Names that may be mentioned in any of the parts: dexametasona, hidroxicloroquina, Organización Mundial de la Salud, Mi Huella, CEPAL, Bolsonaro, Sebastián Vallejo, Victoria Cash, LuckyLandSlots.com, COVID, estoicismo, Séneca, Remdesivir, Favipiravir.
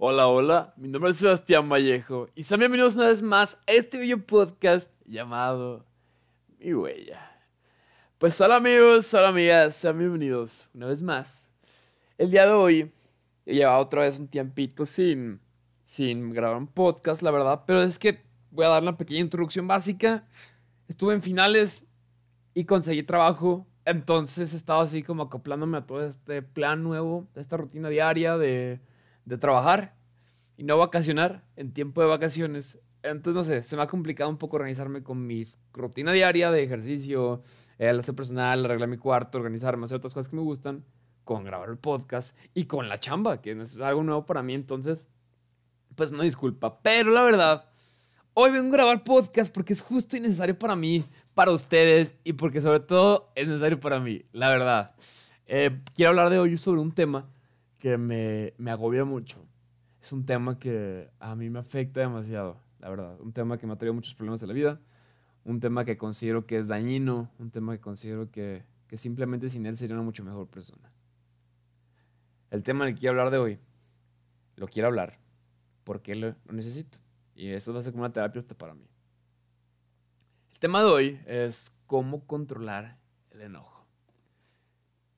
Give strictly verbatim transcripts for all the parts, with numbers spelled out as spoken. Hola, hola, mi nombre es Sebastián Vallejo y sean bienvenidos una vez más a este video podcast llamado Mi Huella. Pues hola amigos, hola amigas, sean bienvenidos una vez más. El día de hoy, he llevado otra vez un tiempito sin, sin grabar un podcast, la verdad, pero es que voy a dar una pequeña introducción básica. Estuve en finales y conseguí trabajo, entonces he estado así como acoplándome a todo este plan nuevo, a esta rutina diaria de... de trabajar y no vacacionar en tiempo de vacaciones. Entonces, no sé, se me ha complicado un poco organizarme con mi rutina diaria de ejercicio, el hacer personal, arreglar mi cuarto, organizarme, hacer otras cosas que me gustan, con grabar el podcast y con la chamba, que es algo nuevo para mí. Entonces, pues no disculpa. Pero la verdad, hoy vengo a grabar podcast porque es justo y necesario para mí, para ustedes y porque sobre todo es necesario para mí, la verdad. Eh, quiero hablar de hoy sobre un tema que me, me agobia mucho. Es un tema que a mí me afecta demasiado, la verdad. Un tema que me ha traído muchos problemas en la vida. Un tema que considero que es dañino. Un tema que considero que, que simplemente sin él sería una mucho mejor persona. El tema del que quiero hablar de hoy, lo quiero hablar porque lo, lo necesito. Y eso va a ser como una terapia hasta para mí. El tema de hoy es cómo controlar el enojo.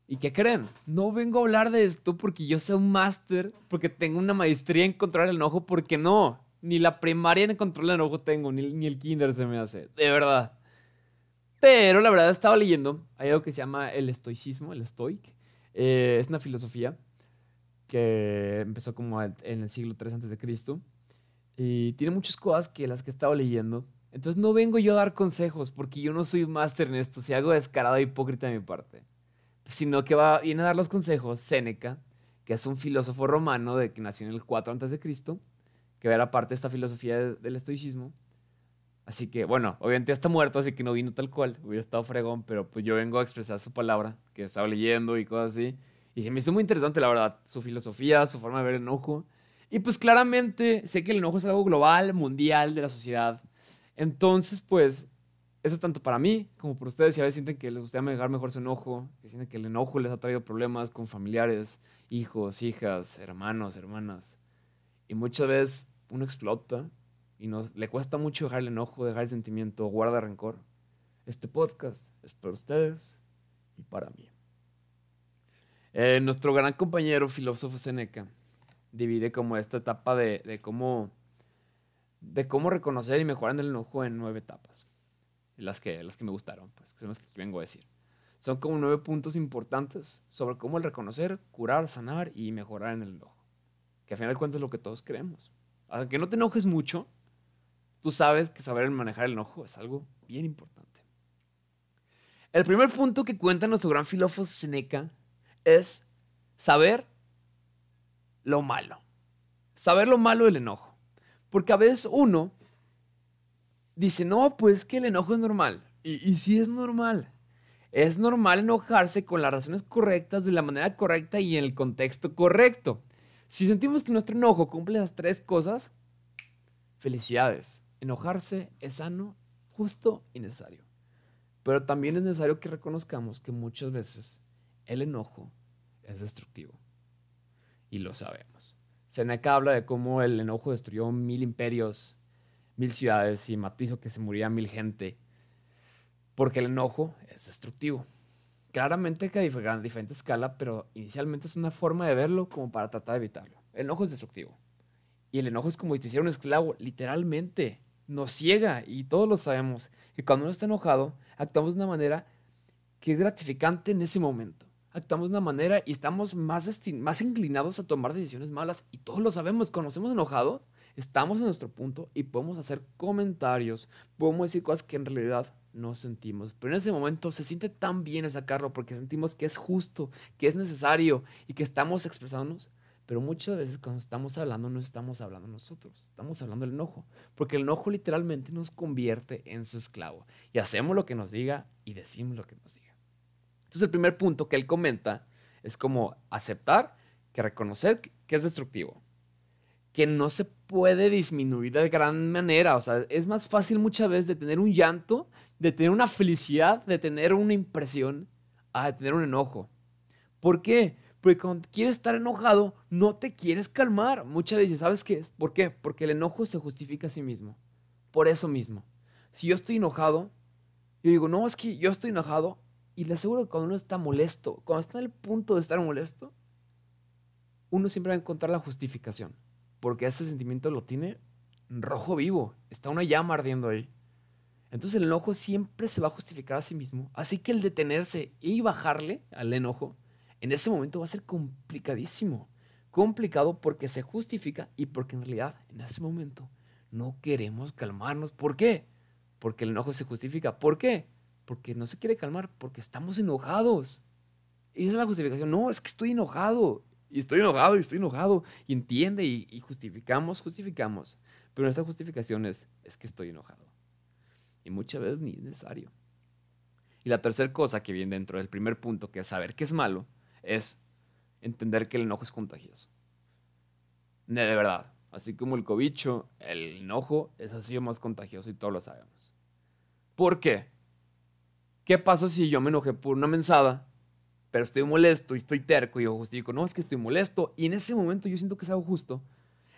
¿Y qué creen? No vengo a hablar de esto porque yo sea un máster, porque tengo una maestría en controlar el enojo, porque no. Ni la primaria en control del enojo tengo, ni, ni el kinder se me hace, de verdad. Pero la verdad estaba leyendo, hay algo que se llama el estoicismo, el stoic. Eh, es una filosofía que empezó como en el siglo tercero antes de Cristo y tiene muchas cosas que las que estaba leyendo. Entonces no vengo yo a dar consejos porque yo no soy un máster en esto, si hago descarado e hipócrita de mi parte. Sino que va, viene a dar los consejos Séneca, que es un filósofo romano de que nació en el cuatro antes de Cristo, que era parte de esta filosofía de, del estoicismo. Así que, bueno, obviamente ya está muerto, así que no vino tal cual, hubiera estado fregón, pero pues yo vengo a expresar su palabra, que estaba leyendo y cosas así. Y se me hizo muy interesante, la verdad, su filosofía, su forma de ver el enojo. Y pues claramente sé que el enojo es algo global, mundial, de la sociedad. Entonces, pues... eso es tanto para mí como para ustedes. Si a veces sienten que les gustaría manejar mejor su enojo, que sienten que el enojo les ha traído problemas con familiares, hijos, hijas, hermanos, hermanas. Y muchas veces uno explota y nos, le cuesta mucho dejar el enojo, dejar el sentimiento, guarda rencor. Este podcast es para ustedes y para mí. Eh, nuestro gran compañero filósofo Séneca divide como esta etapa de, de, cómo, de cómo reconocer y mejorar el enojo en nueve etapas. Las que, las que me gustaron, pues, que son las que vengo a decir. Son como nueve puntos importantes sobre cómo el reconocer, curar, sanar y mejorar en el enojo. Que al final de cuentas es lo que todos creemos. Aunque no te enojes mucho, tú sabes que saber manejar el enojo es algo bien importante. El primer punto que cuenta nuestro gran filósofo Séneca es saber lo malo. Saber lo malo del enojo. Porque a veces uno... dice, no, pues que el enojo es normal. Y, y sí es normal. Es normal enojarse con las razones correctas, de la manera correcta y en el contexto correcto. Si sentimos que nuestro enojo cumple las tres cosas, felicidades. Enojarse es sano, justo y necesario. Pero también es necesario que reconozcamos que muchas veces el enojo es destructivo. Y lo sabemos. Séneca habla de cómo el enojo destruyó mil imperios, mil ciudades y matizó que se muriera mil gente, porque el enojo es destructivo. Claramente que a diferente escala, pero inicialmente es una forma de verlo como para tratar de evitarlo. El enojo es destructivo. Y el enojo es como si te hiciera un esclavo, literalmente. Nos ciega, y todos lo sabemos, que cuando uno está enojado, actuamos de una manera que es gratificante en ese momento. Actuamos de una manera y estamos más, más inclinados a tomar decisiones malas, y todos lo sabemos. Cuando nos hemos enojado, estamos en nuestro punto y podemos hacer comentarios, podemos decir cosas que en realidad no sentimos. Pero en ese momento se siente tan bien el sacarlo porque sentimos que es justo, que es necesario y que estamos expresándonos. Pero muchas veces cuando estamos hablando no estamos hablando nosotros, estamos hablando del enojo. Porque el enojo literalmente nos convierte en su esclavo. Y hacemos lo que nos diga y decimos lo que nos diga. Entonces el primer punto que él comenta es como aceptar que reconocer que es destructivo, que no se puede disminuir de gran manera. O sea, es más fácil muchas veces detener un llanto, detener una felicidad, detener una impresión, a detener un enojo. ¿Por qué? Porque cuando quieres estar enojado, no te quieres calmar. Muchas veces, ¿sabes qué es? ¿Por qué? Porque el enojo se justifica a sí mismo. Por eso mismo. Si yo estoy enojado, yo digo, no, es que yo estoy enojado. Y le aseguro que cuando uno está molesto, cuando está en el punto de estar molesto, uno siempre va a encontrar la justificación. Porque ese sentimiento lo tiene rojo vivo. Está una llama ardiendo ahí. Entonces el enojo siempre se va a justificar a sí mismo. Así que el detenerse y bajarle al enojo, en ese momento va a ser complicadísimo. Complicado porque se justifica y porque en realidad en ese momento no queremos calmarnos. ¿Por qué? Porque el enojo se justifica. ¿Por qué? Porque no se quiere calmar, porque estamos enojados. Esa es la justificación. No, es que estoy enojado. Y estoy enojado, y estoy enojado. Y entiende, y, y justificamos, justificamos. Pero nuestra justificación es, es que estoy enojado. Y muchas veces ni es necesario. Y la tercera cosa que viene dentro del primer punto, que es saber que es malo, es entender que el enojo es contagioso. De verdad. Así como el cobicho, el enojo es así o más contagioso y todos lo sabemos. ¿Por qué? ¿Qué pasa si yo me enojé por una mensada? Pero estoy molesto y estoy terco y yo justifico, no, es que estoy molesto. Y en ese momento yo siento que es algo justo.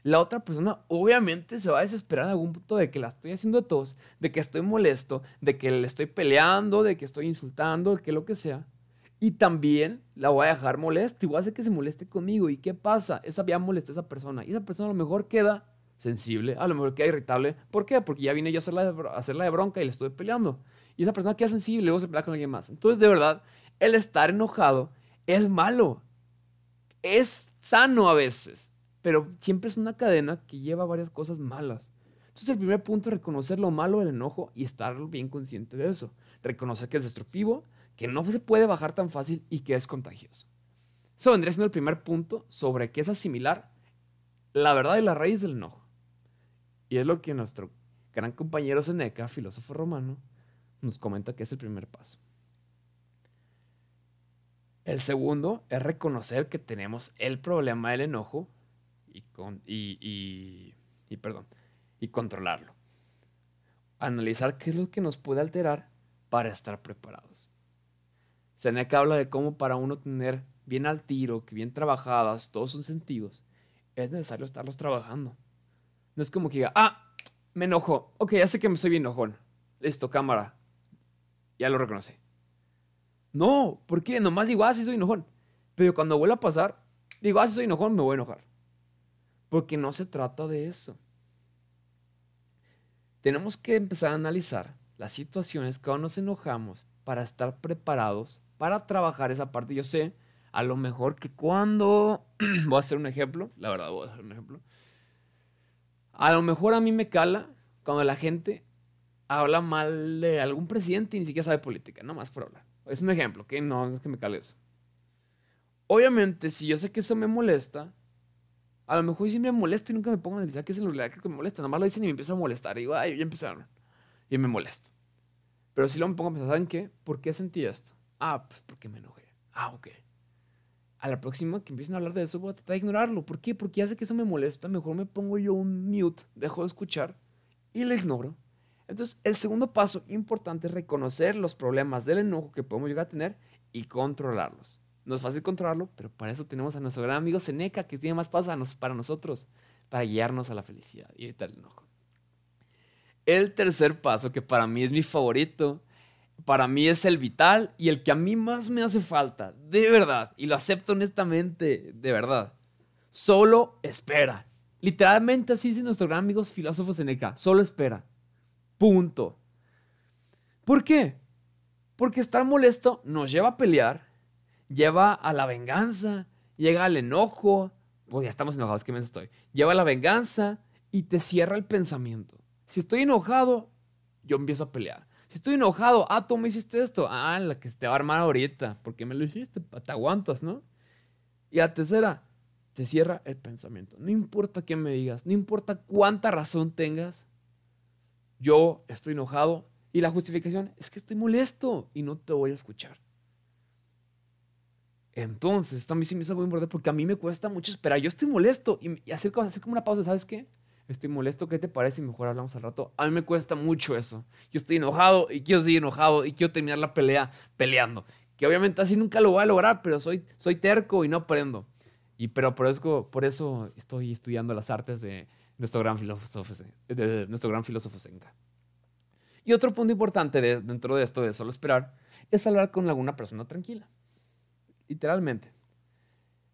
La otra persona obviamente se va a desesperar en algún punto de que la estoy haciendo de tos, de que estoy molesto, de que le estoy peleando, de que estoy insultando, de que lo que sea. Y también la voy a dejar molesta y voy a hacer que se moleste conmigo. ¿Y qué pasa? Esa ya molesta a esa persona. Y esa persona a lo mejor queda sensible, a lo mejor queda irritable. ¿Por qué? Porque ya vine yo a hacerla de, a hacerla de bronca y le estoy peleando. Y esa persona queda sensible y luego se pelea con alguien más. Entonces, de verdad, el estar enojado es malo, es sano a veces, pero siempre es una cadena que lleva varias cosas malas. Entonces el primer punto es reconocer lo malo del enojo y estar bien consciente de eso. Reconocer que es destructivo, que no se puede bajar tan fácil y que es contagioso. Eso vendría siendo el primer punto sobre qué es asimilar la verdad y la raíz del enojo. Y es lo que nuestro gran compañero Séneca, filósofo romano, nos comenta que es el primer paso. El segundo es reconocer que tenemos el problema del enojo y, con, y, y, y, perdón, y controlarlo. Analizar qué es lo que nos puede alterar para estar preparados. Séneca habla de cómo para uno tener bien al tiro, que bien trabajadas todos sus sentidos, es necesario estarlos trabajando. No es como que diga, ah, me enojo, ok, ya sé que me soy bien enojón, listo, cámara, ya lo reconocí. No, ¿por qué? Nomás digo, ah, sí soy enojón. Pero cuando vuelva a pasar, digo, ah, sí soy enojón, me voy a enojar. Porque no se trata de eso. Tenemos que empezar a analizar las situaciones cuando nos enojamos para estar preparados, para trabajar esa parte. Yo sé, a lo mejor que cuando... voy a hacer un ejemplo, la verdad voy a hacer un ejemplo. A lo mejor a mí me cala cuando la gente habla mal de algún presidente y ni siquiera sabe política, nomás por hablar. Es un ejemplo, que ¿okay? No es que me cale eso. Obviamente, si yo sé que eso me molesta, a lo mejor yo siempre me molesto y nunca me pongo a analizar qué es lo que me molesta. Nada más lo dicen y me empiezo a molestar. Y digo, ay, ya empezaron. Y me molesto. Pero si luego me pongo a pensar, ¿saben qué? ¿Por qué sentí esto? Ah, pues porque me enojé. Ah, ok. A la próxima que empiecen a hablar de eso, voy a tratar de ignorarlo. ¿Por qué? Porque ya sé que eso me molesta. Mejor me pongo yo un mute, dejo de escuchar y lo ignoro. Entonces, el segundo paso importante es reconocer los problemas del enojo que podemos llegar a tener y controlarlos. No es fácil controlarlo, pero para eso tenemos a nuestro gran amigo Séneca, que tiene más pasos para nosotros, para guiarnos a la felicidad y evitar el enojo. El tercer paso, que para mí es mi favorito, para mí es el vital y el que a mí más me hace falta, de verdad, y lo acepto honestamente, de verdad. Solo espera. Literalmente así dice nuestro gran amigo filósofo Séneca, solo espera. Punto. ¿Por qué? Porque estar molesto nos lleva a pelear, lleva a la venganza, llega al enojo, pues ya estamos enojados, ¿qué me estoy? Lleva a la venganza y te cierra el pensamiento. Si estoy enojado, yo empiezo a pelear. Si estoy enojado, ah, tú me hiciste esto, ah, la que te va a armar ahorita, ¿por qué me lo hiciste? Te aguantas, ¿no? Y la tercera, te cierra el pensamiento. No importa qué me digas, no importa cuánta razón tengas, yo estoy enojado y la justificación es que estoy molesto y no te voy a escuchar. Entonces, también sí me es algo importante porque a mí me cuesta mucho esperar. Yo estoy molesto y hacer, hacer como una pausa. ¿Sabes qué? Estoy molesto. ¿Qué te parece? Y mejor hablamos al rato. A mí me cuesta mucho eso. Yo estoy enojado y quiero seguir enojado y quiero terminar la pelea peleando. Que obviamente así nunca lo voy a lograr, pero soy, soy terco y no aprendo. Y, pero por eso, por eso estoy estudiando las artes de nuestro gran filósofo, de, de, de, nuestro gran filósofo Séneca. Y otro punto importante de, dentro de esto de solo esperar es hablar con alguna persona tranquila. Literalmente.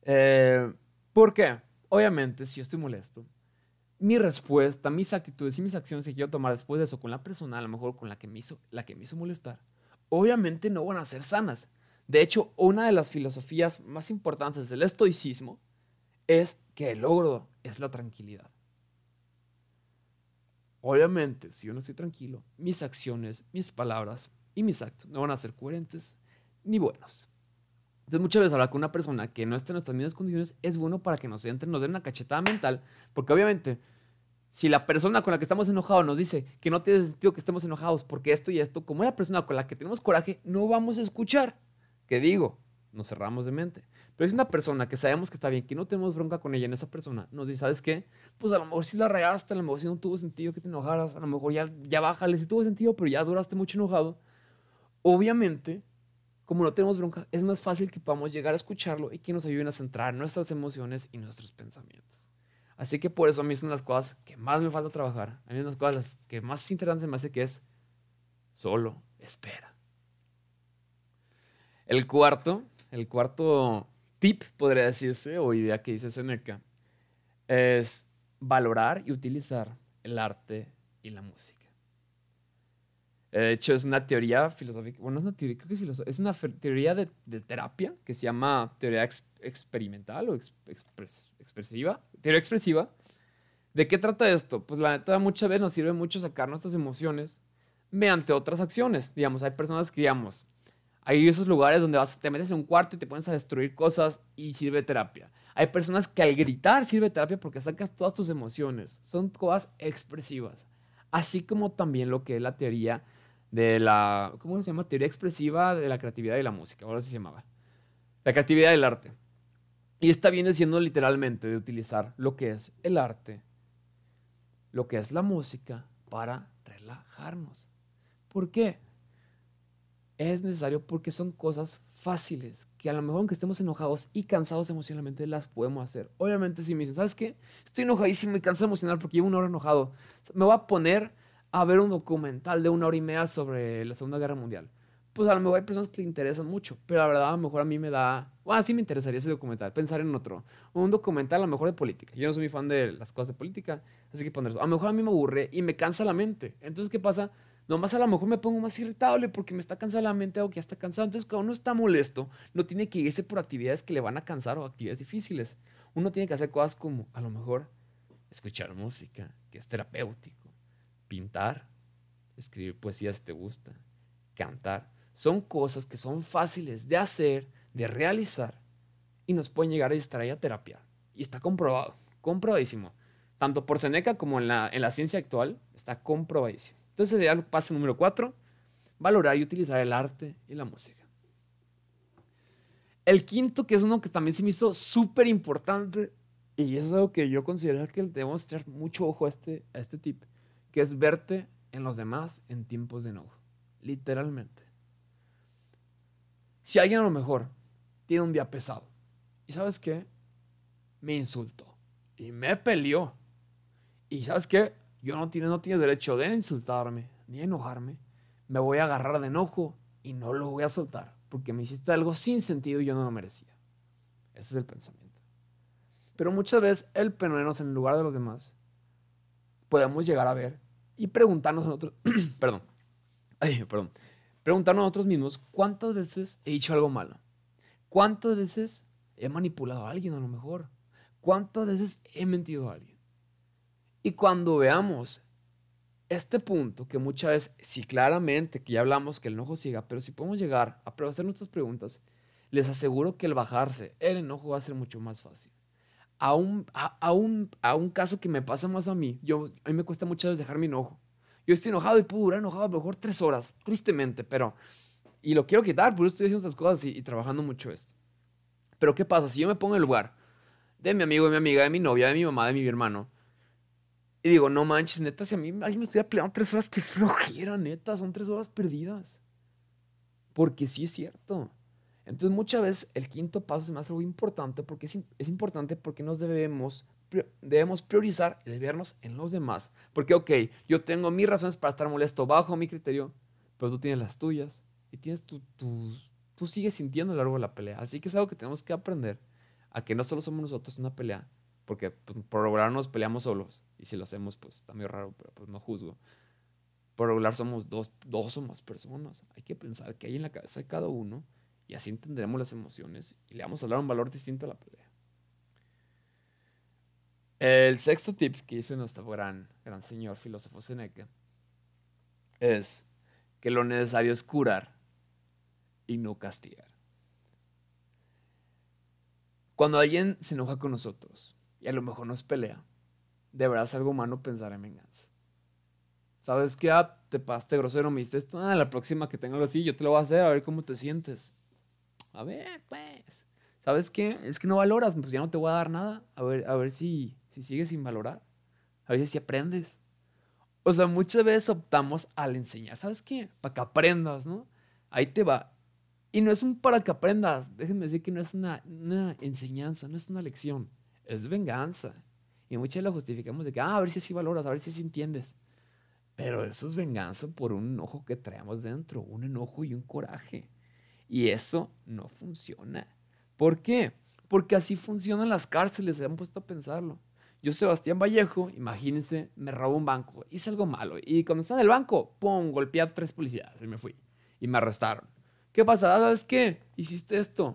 Eh, ¿Por qué? Obviamente, si yo estoy molesto, mi respuesta, mis actitudes y mis acciones que quiero tomar después de eso con la persona, a lo mejor con la que me hizo, la que me hizo molestar, obviamente no van a ser sanas. De hecho, una de las filosofías más importantes del estoicismo es que el logro es la tranquilidad. Obviamente, si yo no estoy tranquilo, mis acciones, mis palabras y mis actos no van a ser coherentes ni buenos. Entonces, muchas veces hablar con una persona que no esté en nuestras mismas condiciones es bueno para que nos entren, nos den una cachetada mental. Porque obviamente, si la persona con la que estamos enojados nos dice que no tiene sentido que estemos enojados porque esto y esto, como la persona con la que tenemos coraje, no vamos a escuchar. ¿Qué digo? Nos cerramos de mente. Pero es una persona que sabemos que está bien, que no tenemos bronca con ella en esa persona. Nos dice, ¿sabes qué? Pues a lo mejor sí la regaste, a lo mejor sí no tuvo sentido que te enojaras, a lo mejor ya, ya bájale, sí tuvo sentido, pero ya duraste mucho enojado. Obviamente, como no tenemos bronca, es más fácil que podamos llegar a escucharlo y que nos ayuden a centrar nuestras emociones y nuestros pensamientos. Así que por eso a mí son las cosas que más me falta trabajar. A mí son las cosas que más interesantes me hace, que es solo espera. El cuarto, el cuarto tip, podría decirse, o idea que dice Séneca, es valorar y utilizar el arte y la música. De hecho, es una teoría filosófica, bueno, no es una teoría, creo que es filosófica, es una teoría de, de terapia que se llama teoría ex, experimental o ex, expres, expresiva, teoría expresiva. ¿De qué trata esto? Pues la neta, muchas veces nos sirve mucho sacar nuestras emociones mediante otras acciones. Digamos, hay personas que, digamos, hay esos lugares donde vas, te metes en un cuarto y te pones a destruir cosas y sirve terapia. Hay personas que al gritar sirve terapia porque sacas todas tus emociones. Son cosas expresivas. Así como también lo que es la teoría de la, ¿cómo se llama? Teoría expresiva de la creatividad y la música, ahora sí se llamaba. La creatividad del arte. Y esta viene siendo literalmente de utilizar lo que es el arte, lo que es la música, para relajarnos. ¿Por qué? Es necesario porque son cosas fáciles, que a lo mejor aunque estemos enojados y cansados emocionalmente, las podemos hacer. Obviamente si me dicen, ¿sabes qué? Estoy enojadísimo y cansado emocional porque llevo una hora enojado. Me voy a poner a ver un documental de una hora y media sobre la Segunda Guerra Mundial. Pues a lo mejor hay personas que le interesan mucho, pero la verdad a lo mejor a mí me da... Bueno, sí me interesaría ese documental, pensar en otro. Un documental a lo mejor de política. Yo no soy muy fan de las cosas de política, así que poner eso. A lo mejor a mí me aburre y me cansa la mente. Entonces, ¿qué pasa? Nomás a lo mejor me pongo más irritable porque me está cansada la mente o que ya está cansado. Entonces, cuando uno está molesto, no tiene que irse por actividades que le van a cansar o actividades difíciles. Uno tiene que hacer cosas como, a lo mejor, escuchar música, que es terapéutico, pintar, escribir poesía si te gusta, cantar. Son cosas que son fáciles de hacer, de realizar, y nos pueden llegar a distraer a terapia. Y está comprobado, comprobadísimo. Tanto por Séneca como en la, en la ciencia actual, está comprobadísimo. Entonces sería el paso número cuatro, valorar y utilizar el arte y la música. El quinto, que es uno que también se me hizo súper importante, y es algo que yo considero que debemos echar mucho ojo a este, a este tip, que es verte en los demás en tiempos de enojo, literalmente. Si alguien a lo mejor tiene un día pesado y ¿sabes qué? Me insultó y me peleó y ¿sabes qué? Yo no tienes no tienes derecho de insultarme ni enojarme, me voy a agarrar de enojo y no lo voy a soltar porque me hiciste algo sin sentido y yo no lo merecía. Ese es el pensamiento. Pero muchas veces el ponernos en el lugar de los demás podemos llegar a ver y preguntarnos a nosotros, perdón, ay, perdón, preguntarnos a nosotros mismos cuántas veces he hecho algo malo, cuántas veces he manipulado a alguien a lo mejor, cuántas veces he mentido a alguien. Y cuando veamos este punto, que muchas veces, sí, claramente, que ya hablamos que el enojo ciega, pero si podemos llegar a hacer nuestras preguntas, les aseguro que el bajarse, el enojo va a ser mucho más fácil. A un, a, a un, a un caso que me pasa más a mí, yo, a mí me cuesta muchas veces dejar mi enojo. Yo estoy enojado y puedo durar enojado a lo mejor tres horas, tristemente, pero... Y lo quiero quitar, por eso estoy haciendo estas cosas y, y trabajando mucho esto. Pero ¿qué pasa? Si yo me pongo en el lugar de mi amigo, de mi amiga, de mi novia, de mi mamá, de mi hermano, y digo, no manches, neta, si a mí alguien me estuviera peleando tres horas, qué flojera, neta, son tres horas perdidas. Porque sí es cierto. Entonces, muchas veces el quinto paso se me hace algo importante, porque es, es importante porque nos debemos, debemos priorizar el vernos en los demás. Porque, ok, yo tengo mis razones para estar molesto bajo mi criterio, pero tú tienes las tuyas y tienes tu, tu, tú sigues sintiendo a lo largo de la pelea. Así que es algo que tenemos que aprender, a que no solo somos nosotros una pelea, porque pues, por regular nos peleamos solos. Y si lo hacemos, pues está medio raro, pero pues no juzgo. Por regular somos dos, dos o más personas. Hay que pensar qué hay en la cabeza de cada uno y así entenderemos las emociones y le vamos a dar un valor distinto a la pelea. El sexto tip que dice nuestro gran, gran señor filósofo Séneca es que lo necesario es curar y no castigar. Cuando alguien se enoja con nosotros y a lo mejor nos pelea, de verdad es algo humano pensar en venganza. ¿Sabes qué? Ah, te pasaste grosero, me diste esto. Ah, la próxima que tenga algo así, yo te lo voy a hacer, a ver cómo te sientes. A ver, pues. ¿Sabes qué? Es que no valoras, pues ya no te voy a dar nada. A ver, a ver si, si sigues sin valorar. A ver si aprendes. O sea, muchas veces optamos al enseñar. ¿Sabes qué? Para que aprendas, ¿no? Ahí te va. Y no es un para que aprendas. Déjenme decir que no es una, una enseñanza, no es una lección. Es venganza. Y muchas veces la justificamos de que, ah, a ver si sí valoras, a ver si sí entiendes. Pero eso es venganza por un enojo que traemos dentro, un enojo y un coraje. Y eso no funciona. ¿Por qué? Porque así funcionan las cárceles, se han puesto a pensarlo. Yo, Sebastián Vallejo, imagínense, me robo un banco, hice algo malo. Y cuando estaba en el banco, pum, golpeé a tres policías y me fui. Y me arrestaron. ¿Qué pasará? ¿Sabes qué? Hiciste esto.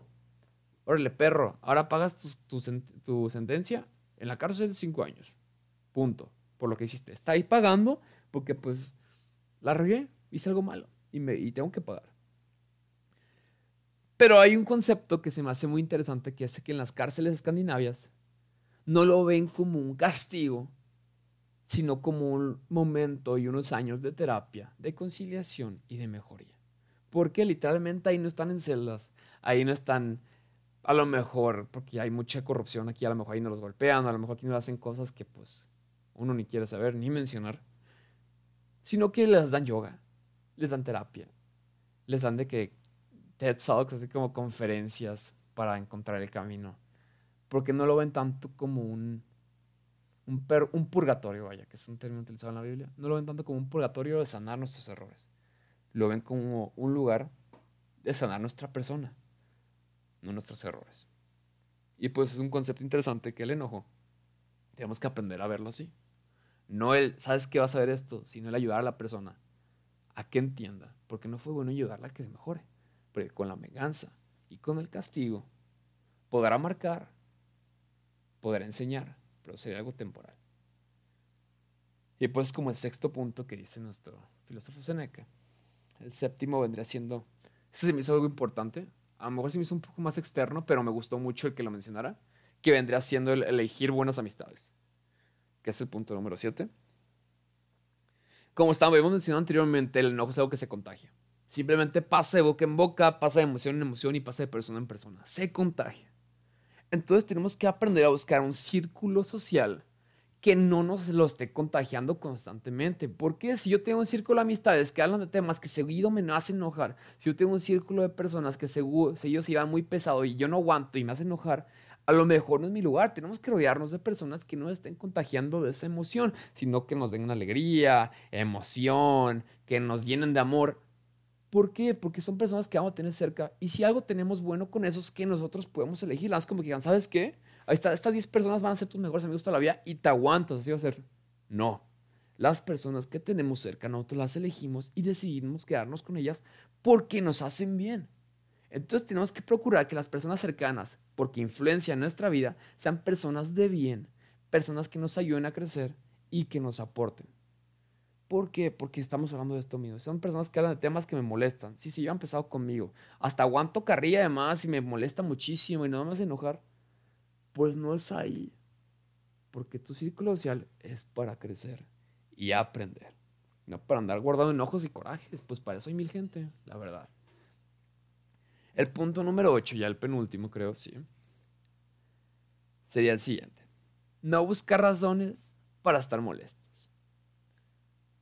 Órale, perro, ahora pagas tu, tu, tu sentencia en la cárcel de cinco años. Punto. Por lo que hiciste. Estáis pagando porque pues la regué, hice algo malo y, me, y tengo que pagar. Pero hay un concepto que se me hace muy interesante que hace que en las cárceles escandinavias no lo ven como un castigo, sino como un momento y unos años de terapia, de conciliación y de mejoría. Porque literalmente ahí no están en celdas, ahí no están, a lo mejor, porque hay mucha corrupción aquí, a lo mejor ahí no los golpean, a lo mejor aquí no hacen cosas que pues uno ni quiere saber ni mencionar, sino que les dan yoga, les dan terapia, les dan de que TED Talks, así como conferencias para encontrar el camino, porque no lo ven tanto como un, un, per, un purgatorio, vaya, que es un término utilizado en la Biblia, no lo ven tanto como un purgatorio de sanar nuestros errores, lo ven como un lugar de sanar nuestra persona, no nuestros errores. Y pues es un concepto interesante que el enojo, tenemos que aprender a verlo así. No el, ¿sabes qué vas a ver esto? Sino el ayudar a la persona a que entienda, porque no fue bueno ayudarla a que se mejore. Porque con la venganza y con el castigo podrá marcar, podrá enseñar, pero será algo temporal. Y pues como el sexto punto que dice nuestro filósofo Séneca, el séptimo vendría siendo, este se me hizo algo importante, a lo mejor se me hizo un poco más externo, pero me gustó mucho el que lo mencionara, que vendría siendo el elegir buenas amistades, que es el punto número siete. Como estábamos mencionando anteriormente, el enojo es algo que se contagia. Simplemente pasa de boca en boca, pasa de emoción en emoción y pasa de persona en persona. Se contagia. Entonces tenemos que aprender a buscar un círculo social que no nos lo esté contagiando constantemente. Porque si yo tengo un círculo de amistades que hablan de temas que seguido me hacen enojar, si yo tengo un círculo de personas que seguro, si ellos se iban muy pesado y yo no aguanto y me hacen enojar, a lo mejor no es mi lugar. Tenemos que rodearnos de personas que no estén contagiando de esa emoción, sino que nos den una alegría, emoción, que nos llenen de amor. ¿Por qué? Porque son personas que vamos a tener cerca. Y si algo tenemos bueno con esos que nosotros podemos elegir, las como que digan, ¿sabes qué? Ahí está, estas diez personas van a ser tus mejores amigos toda la vida y te aguantas, así va a ser. No. Las personas que tenemos cerca, nosotros las elegimos y decidimos quedarnos con ellas porque nos hacen bien. Entonces tenemos que procurar que las personas cercanas, porque influencian nuestra vida, sean personas de bien, personas que nos ayuden a crecer y que nos aporten. ¿Por qué? Porque estamos hablando de esto mismo. Son personas que hablan de temas que me molestan. Sí, sí, yo he empezado conmigo. Hasta aguanto carrilla además y me molesta muchísimo y nada más enojar. Pues no es ahí. Porque tu círculo social es para crecer y aprender. No para andar guardando enojos y corajes. Pues para eso hay mil gente, la verdad. El punto número ocho, ya el penúltimo creo, sí. sería el siguiente. No buscar razones para estar molestos.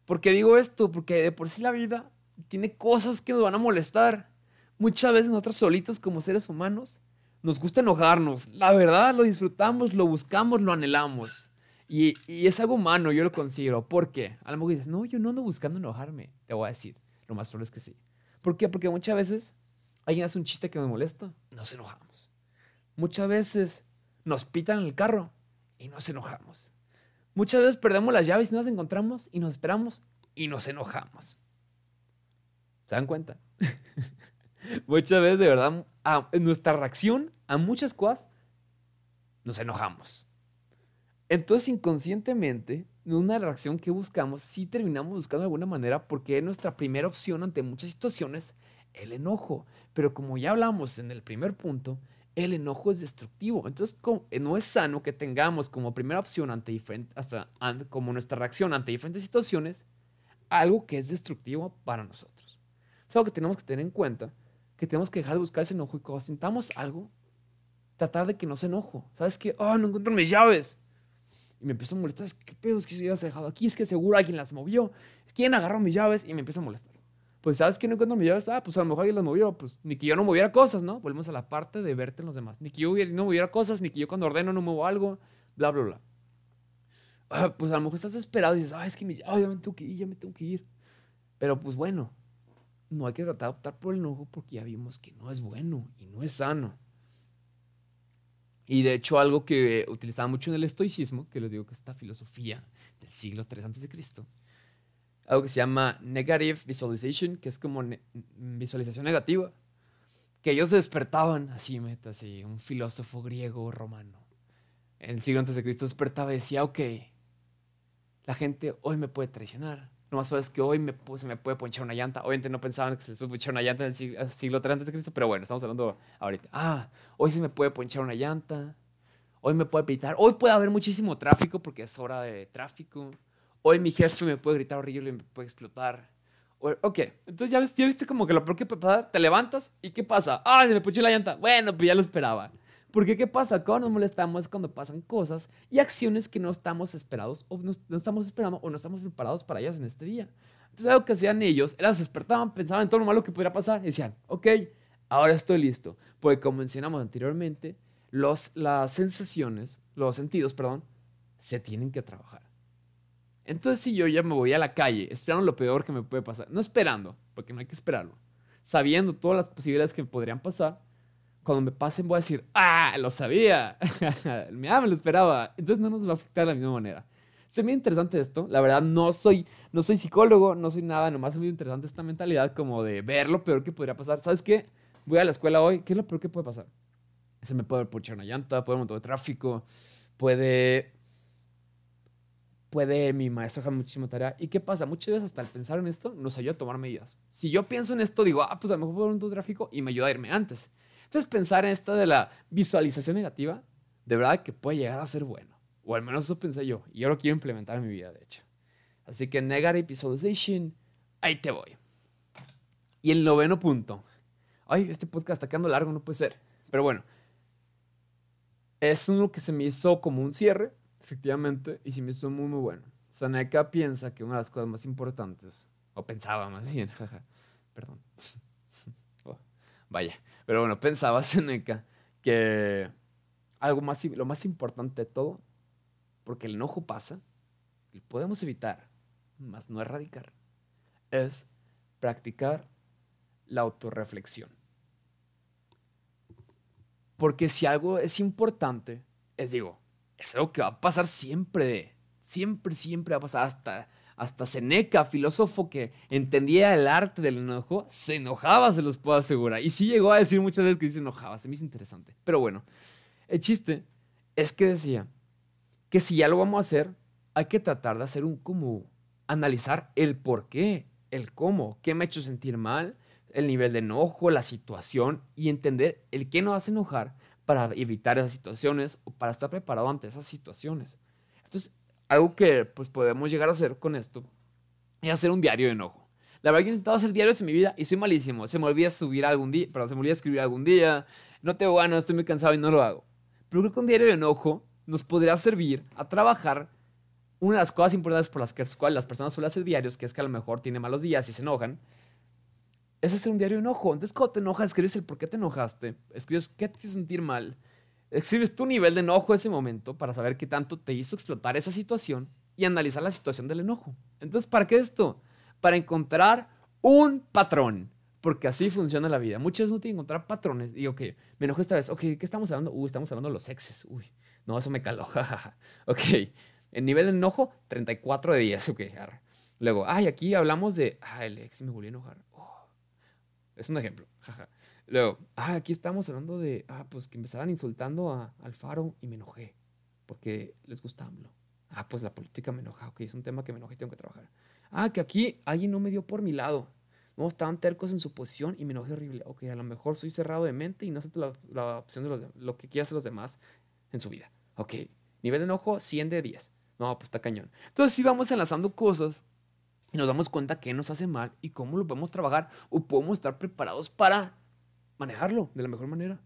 ¿Por qué digo esto? Porque de por sí la vida tiene cosas que nos van a molestar. Muchas veces nosotros solitos como seres humanos nos gusta enojarnos. La verdad, lo disfrutamos, lo buscamos, lo anhelamos. Y, y es algo humano, yo lo considero. ¿Por qué? A lo mejor dices, no, yo no ando buscando enojarme. Te voy a decir, lo más probable es que sí. ¿Por qué? Porque muchas veces alguien hace un chiste que nos molesta, nos enojamos. Muchas veces nos pitan en el carro y nos enojamos. Muchas veces perdemos las llaves y no las encontramos y nos esperamos y nos enojamos. ¿Se dan cuenta? Muchas veces, de verdad, a nuestra reacción a muchas cosas nos enojamos. Entonces, inconscientemente, una reacción que buscamos, sí terminamos buscando de alguna manera porque es nuestra primera opción ante muchas situaciones, el enojo. Pero como ya hablamos en el primer punto, el enojo es destructivo. Entonces, no es sano que tengamos como primera opción ante diferentes, hasta como nuestra reacción ante diferentes situaciones, algo que es destructivo para nosotros. Es algo que tenemos que tener en cuenta, que tenemos que dejar de buscar ese enojo y cuando sintamos algo, tratar de que no se enojo. ¿Sabes qué? ¡Ah, oh, no encuentro mis llaves! Y me empiezo a molestar. ¿Qué pedo? Es que se las he dejado aquí. Es que seguro alguien las movió. ¿Quién agarró mis llaves? Y me empiezo a molestar. Pues, ¿sabes qué? No encuentro mis llaves. Ah, pues a lo mejor alguien las movió. Pues ni que yo no moviera cosas, ¿no? Volvemos a la parte de verte en los demás. Ni que yo no moviera cosas, ni que yo cuando ordeno no muevo algo, bla, bla, bla. Ah, pues a lo mejor estás desesperado y dices, ah, es que me... Oh, ya me tengo que ir, ya me tengo que ir. Pero pues bueno, no hay que tratar de optar por el enojo porque ya vimos que no es bueno y no es sano. Y de hecho algo que utilizaba mucho en el estoicismo, que les digo que es esta filosofía del siglo tres antes de Cristo, algo que se llama negative visualization, que es como ne visualización negativa, que ellos despertaban, así, meta, así, un filósofo griego romano, en el siglo antes de Cristo despertaba y decía, ok, la gente hoy me puede traicionar, lo más probable es que hoy me, se me puede ponchar una llanta. Obviamente no pensaban que se les puede ponchar una llanta en el siglo, siglo tres antes de Cristo, pero bueno, estamos hablando ahorita. Ah, hoy se me puede ponchar una llanta. Hoy me puede pitar. Hoy puede haber muchísimo tráfico porque es hora de tráfico. Hoy mi jefe me puede gritar horrible y me puede explotar. O, ok, entonces ya, ves, ya viste como que lo peor que puede pasar. Te levantas y ¿qué pasa? Ah, se me ponchó la llanta. Bueno, pues ya lo esperaba. Porque ¿qué pasa? Cuando nos molestamos es cuando pasan cosas y acciones que no estamos esperados o no, no estamos esperando o no estamos preparados para ellas en este día. Entonces algo que hacían ellos era se despertaban, pensaban en todo lo malo que pudiera pasar y decían, ok, ahora estoy listo. Porque como mencionamos anteriormente, los, las sensaciones, los sentidos, perdón, se tienen que trabajar. Entonces si yo ya me voy a la calle esperando lo peor que me puede pasar, no esperando, porque no hay que esperarlo, sabiendo todas las posibilidades que podrían pasar, cuando me pasen voy a decir, ¡ah, lo sabía! me, ah, me lo esperaba. Entonces no nos va a afectar de la misma manera. Se me hace interesante esto. La verdad, no soy, no soy psicólogo, no soy nada. Nomás es muy interesante esta mentalidad como de ver lo peor que podría pasar. ¿Sabes qué? Voy a la escuela hoy. ¿Qué es lo peor que puede pasar? Se me puede ponchar una llanta, puede haber un montón de tráfico, puede... Puede mi maestro dejar muchísima tarea. ¿Y qué pasa? Muchas veces hasta el pensar en esto nos ayuda a tomar medidas. Si yo pienso en esto, digo, ah, pues a lo mejor puedo haber un montón de tráfico y me ayuda a irme antes. Entonces pensar en esto de la visualización negativa, de verdad que puede llegar a ser bueno. O al menos eso pensé yo. Y yo lo quiero implementar en mi vida, de hecho. Así que negative visualization, ahí te voy. Y el noveno punto. Ay, este podcast está quedando largo, no puede ser. Pero bueno. Es uno que se me hizo como un cierre, efectivamente. Y se me hizo muy, muy bueno. Séneca piensa que una de las cosas más importantes, o pensaba más bien, jaja, perdón. Vaya, pero bueno, pensaba Séneca que algo más, lo más importante de todo, porque el enojo pasa, y podemos evitar, más no erradicar, es practicar la autorreflexión. Porque si algo es importante, es digo, es algo que va a pasar siempre, siempre, siempre va a pasar hasta... Hasta Séneca, filósofo que entendía el arte del enojo, se enojaba, se los puedo asegurar. Y sí llegó a decir muchas veces que se enojaba, se me hizo interesante. Pero bueno, el chiste es que decía que si ya lo vamos a hacer, hay que tratar de hacer un como, analizar el por qué, el cómo, qué me ha hecho sentir mal, el nivel de enojo, la situación y entender el qué nos hace enojar para evitar esas situaciones o para estar preparado ante esas situaciones. Entonces, algo que pues, podemos llegar a hacer con esto es hacer un diario de enojo. La verdad que he intentado hacer diarios en mi vida y soy malísimo. Se me olvida subir algún día, perdón, se me olvida escribir algún día. No tengo ganas, estoy muy cansado y no lo hago. pero creo que un diario de enojo nos podría servir a trabajar una de las cosas importantes por las que las personas suelen hacer diarios, que es que a lo mejor tienen malos días y se enojan, es hacer un diario de enojo. Entonces, cuando te enojas, escribes el por qué te enojaste, escribes qué te hizo sentir mal, escribes tu nivel de enojo ese momento para saber qué tanto te hizo explotar esa situación y analizar la situación del enojo. Entonces, ¿para qué esto? Para encontrar un patrón, porque así funciona la vida. Muchas veces no tienen que encontrar patrones. Y, ok, me enojé esta vez. Ok, ¿qué estamos hablando? Uy, estamos hablando de los exes. Uy, no, eso me caló. Ok, el nivel de enojo, treinta y cuatro de diez. Ok, arra. Luego, ay, aquí hablamos de, ah, el ex me volvió a enojar. Oh. Es un ejemplo. Jaja. Luego, ah, aquí estamos hablando de, ah, pues que empezaban insultando a Alfaro y me enojé porque les gusta AMLO. Ah, pues la política me enoja. Ok, es un tema que me enoja y tengo que trabajar. Ah, que aquí alguien no me dio por mi lado. No, estaban tercos en su posición y me enojé horrible. Ok, a lo mejor soy cerrado de mente y no acepto la, la opción de los, lo que quieran hacer los demás en su vida. Ok, nivel de enojo, cien de diez. No, pues está cañón. Entonces sí vamos enlazando cosas y nos damos cuenta qué nos hace mal y cómo lo podemos trabajar o podemos estar preparados para manejarlo de la mejor manera.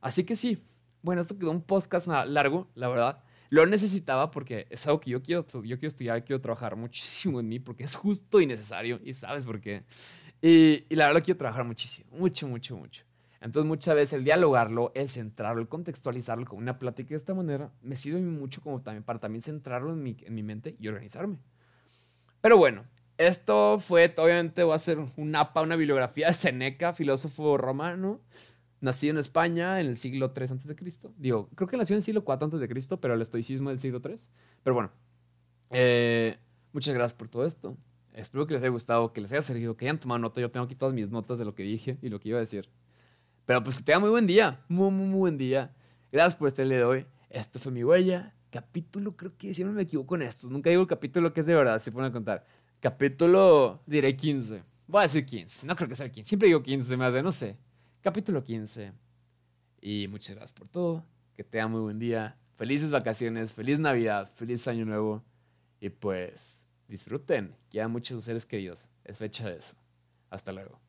Así que sí, bueno, esto quedó un podcast largo, la verdad. Lo necesitaba porque es algo que yo quiero, yo quiero estudiar, quiero trabajar muchísimo en mí porque es justo y necesario y sabes por qué. Y, y la verdad quiero trabajar muchísimo, mucho, mucho, mucho. Entonces muchas veces el dialogarlo, el centrarlo, el contextualizarlo con una plática de esta manera me sirve mucho como también para también centrarlo en mi, en mi mente y organizarme. Pero bueno, esto fue, obviamente voy a hacer un APA, una bibliografía de Séneca, filósofo romano. Nacido en España en el siglo tres antes de Cristo. Digo, creo que nació en el siglo cuatro antes de Cristo, pero el estoicismo del siglo tres. Pero bueno, eh, muchas gracias por todo esto. Espero que les haya gustado, que les haya servido, que hayan tomado nota. Yo tengo aquí todas mis notas de lo que dije y lo que iba a decir. Pero pues que tengan muy buen día. Muy, muy, muy buen día. Gracias por este día de hoy. Esto fue Mi Huella. Capítulo, creo que siempre me equivoco en esto. Nunca digo el capítulo que es de verdad, se ponen a contar. Capítulo, diré quince. Voy a decir quince. No creo que sea el quince. Siempre digo quince, se me hace, no sé. Capítulo quince. Y muchas gracias por todo. Que tengan muy buen día. Felices vacaciones. Feliz Navidad. Feliz Año Nuevo. Y pues disfruten. Quedan muchos seres queridos. Es fecha de eso. Hasta luego.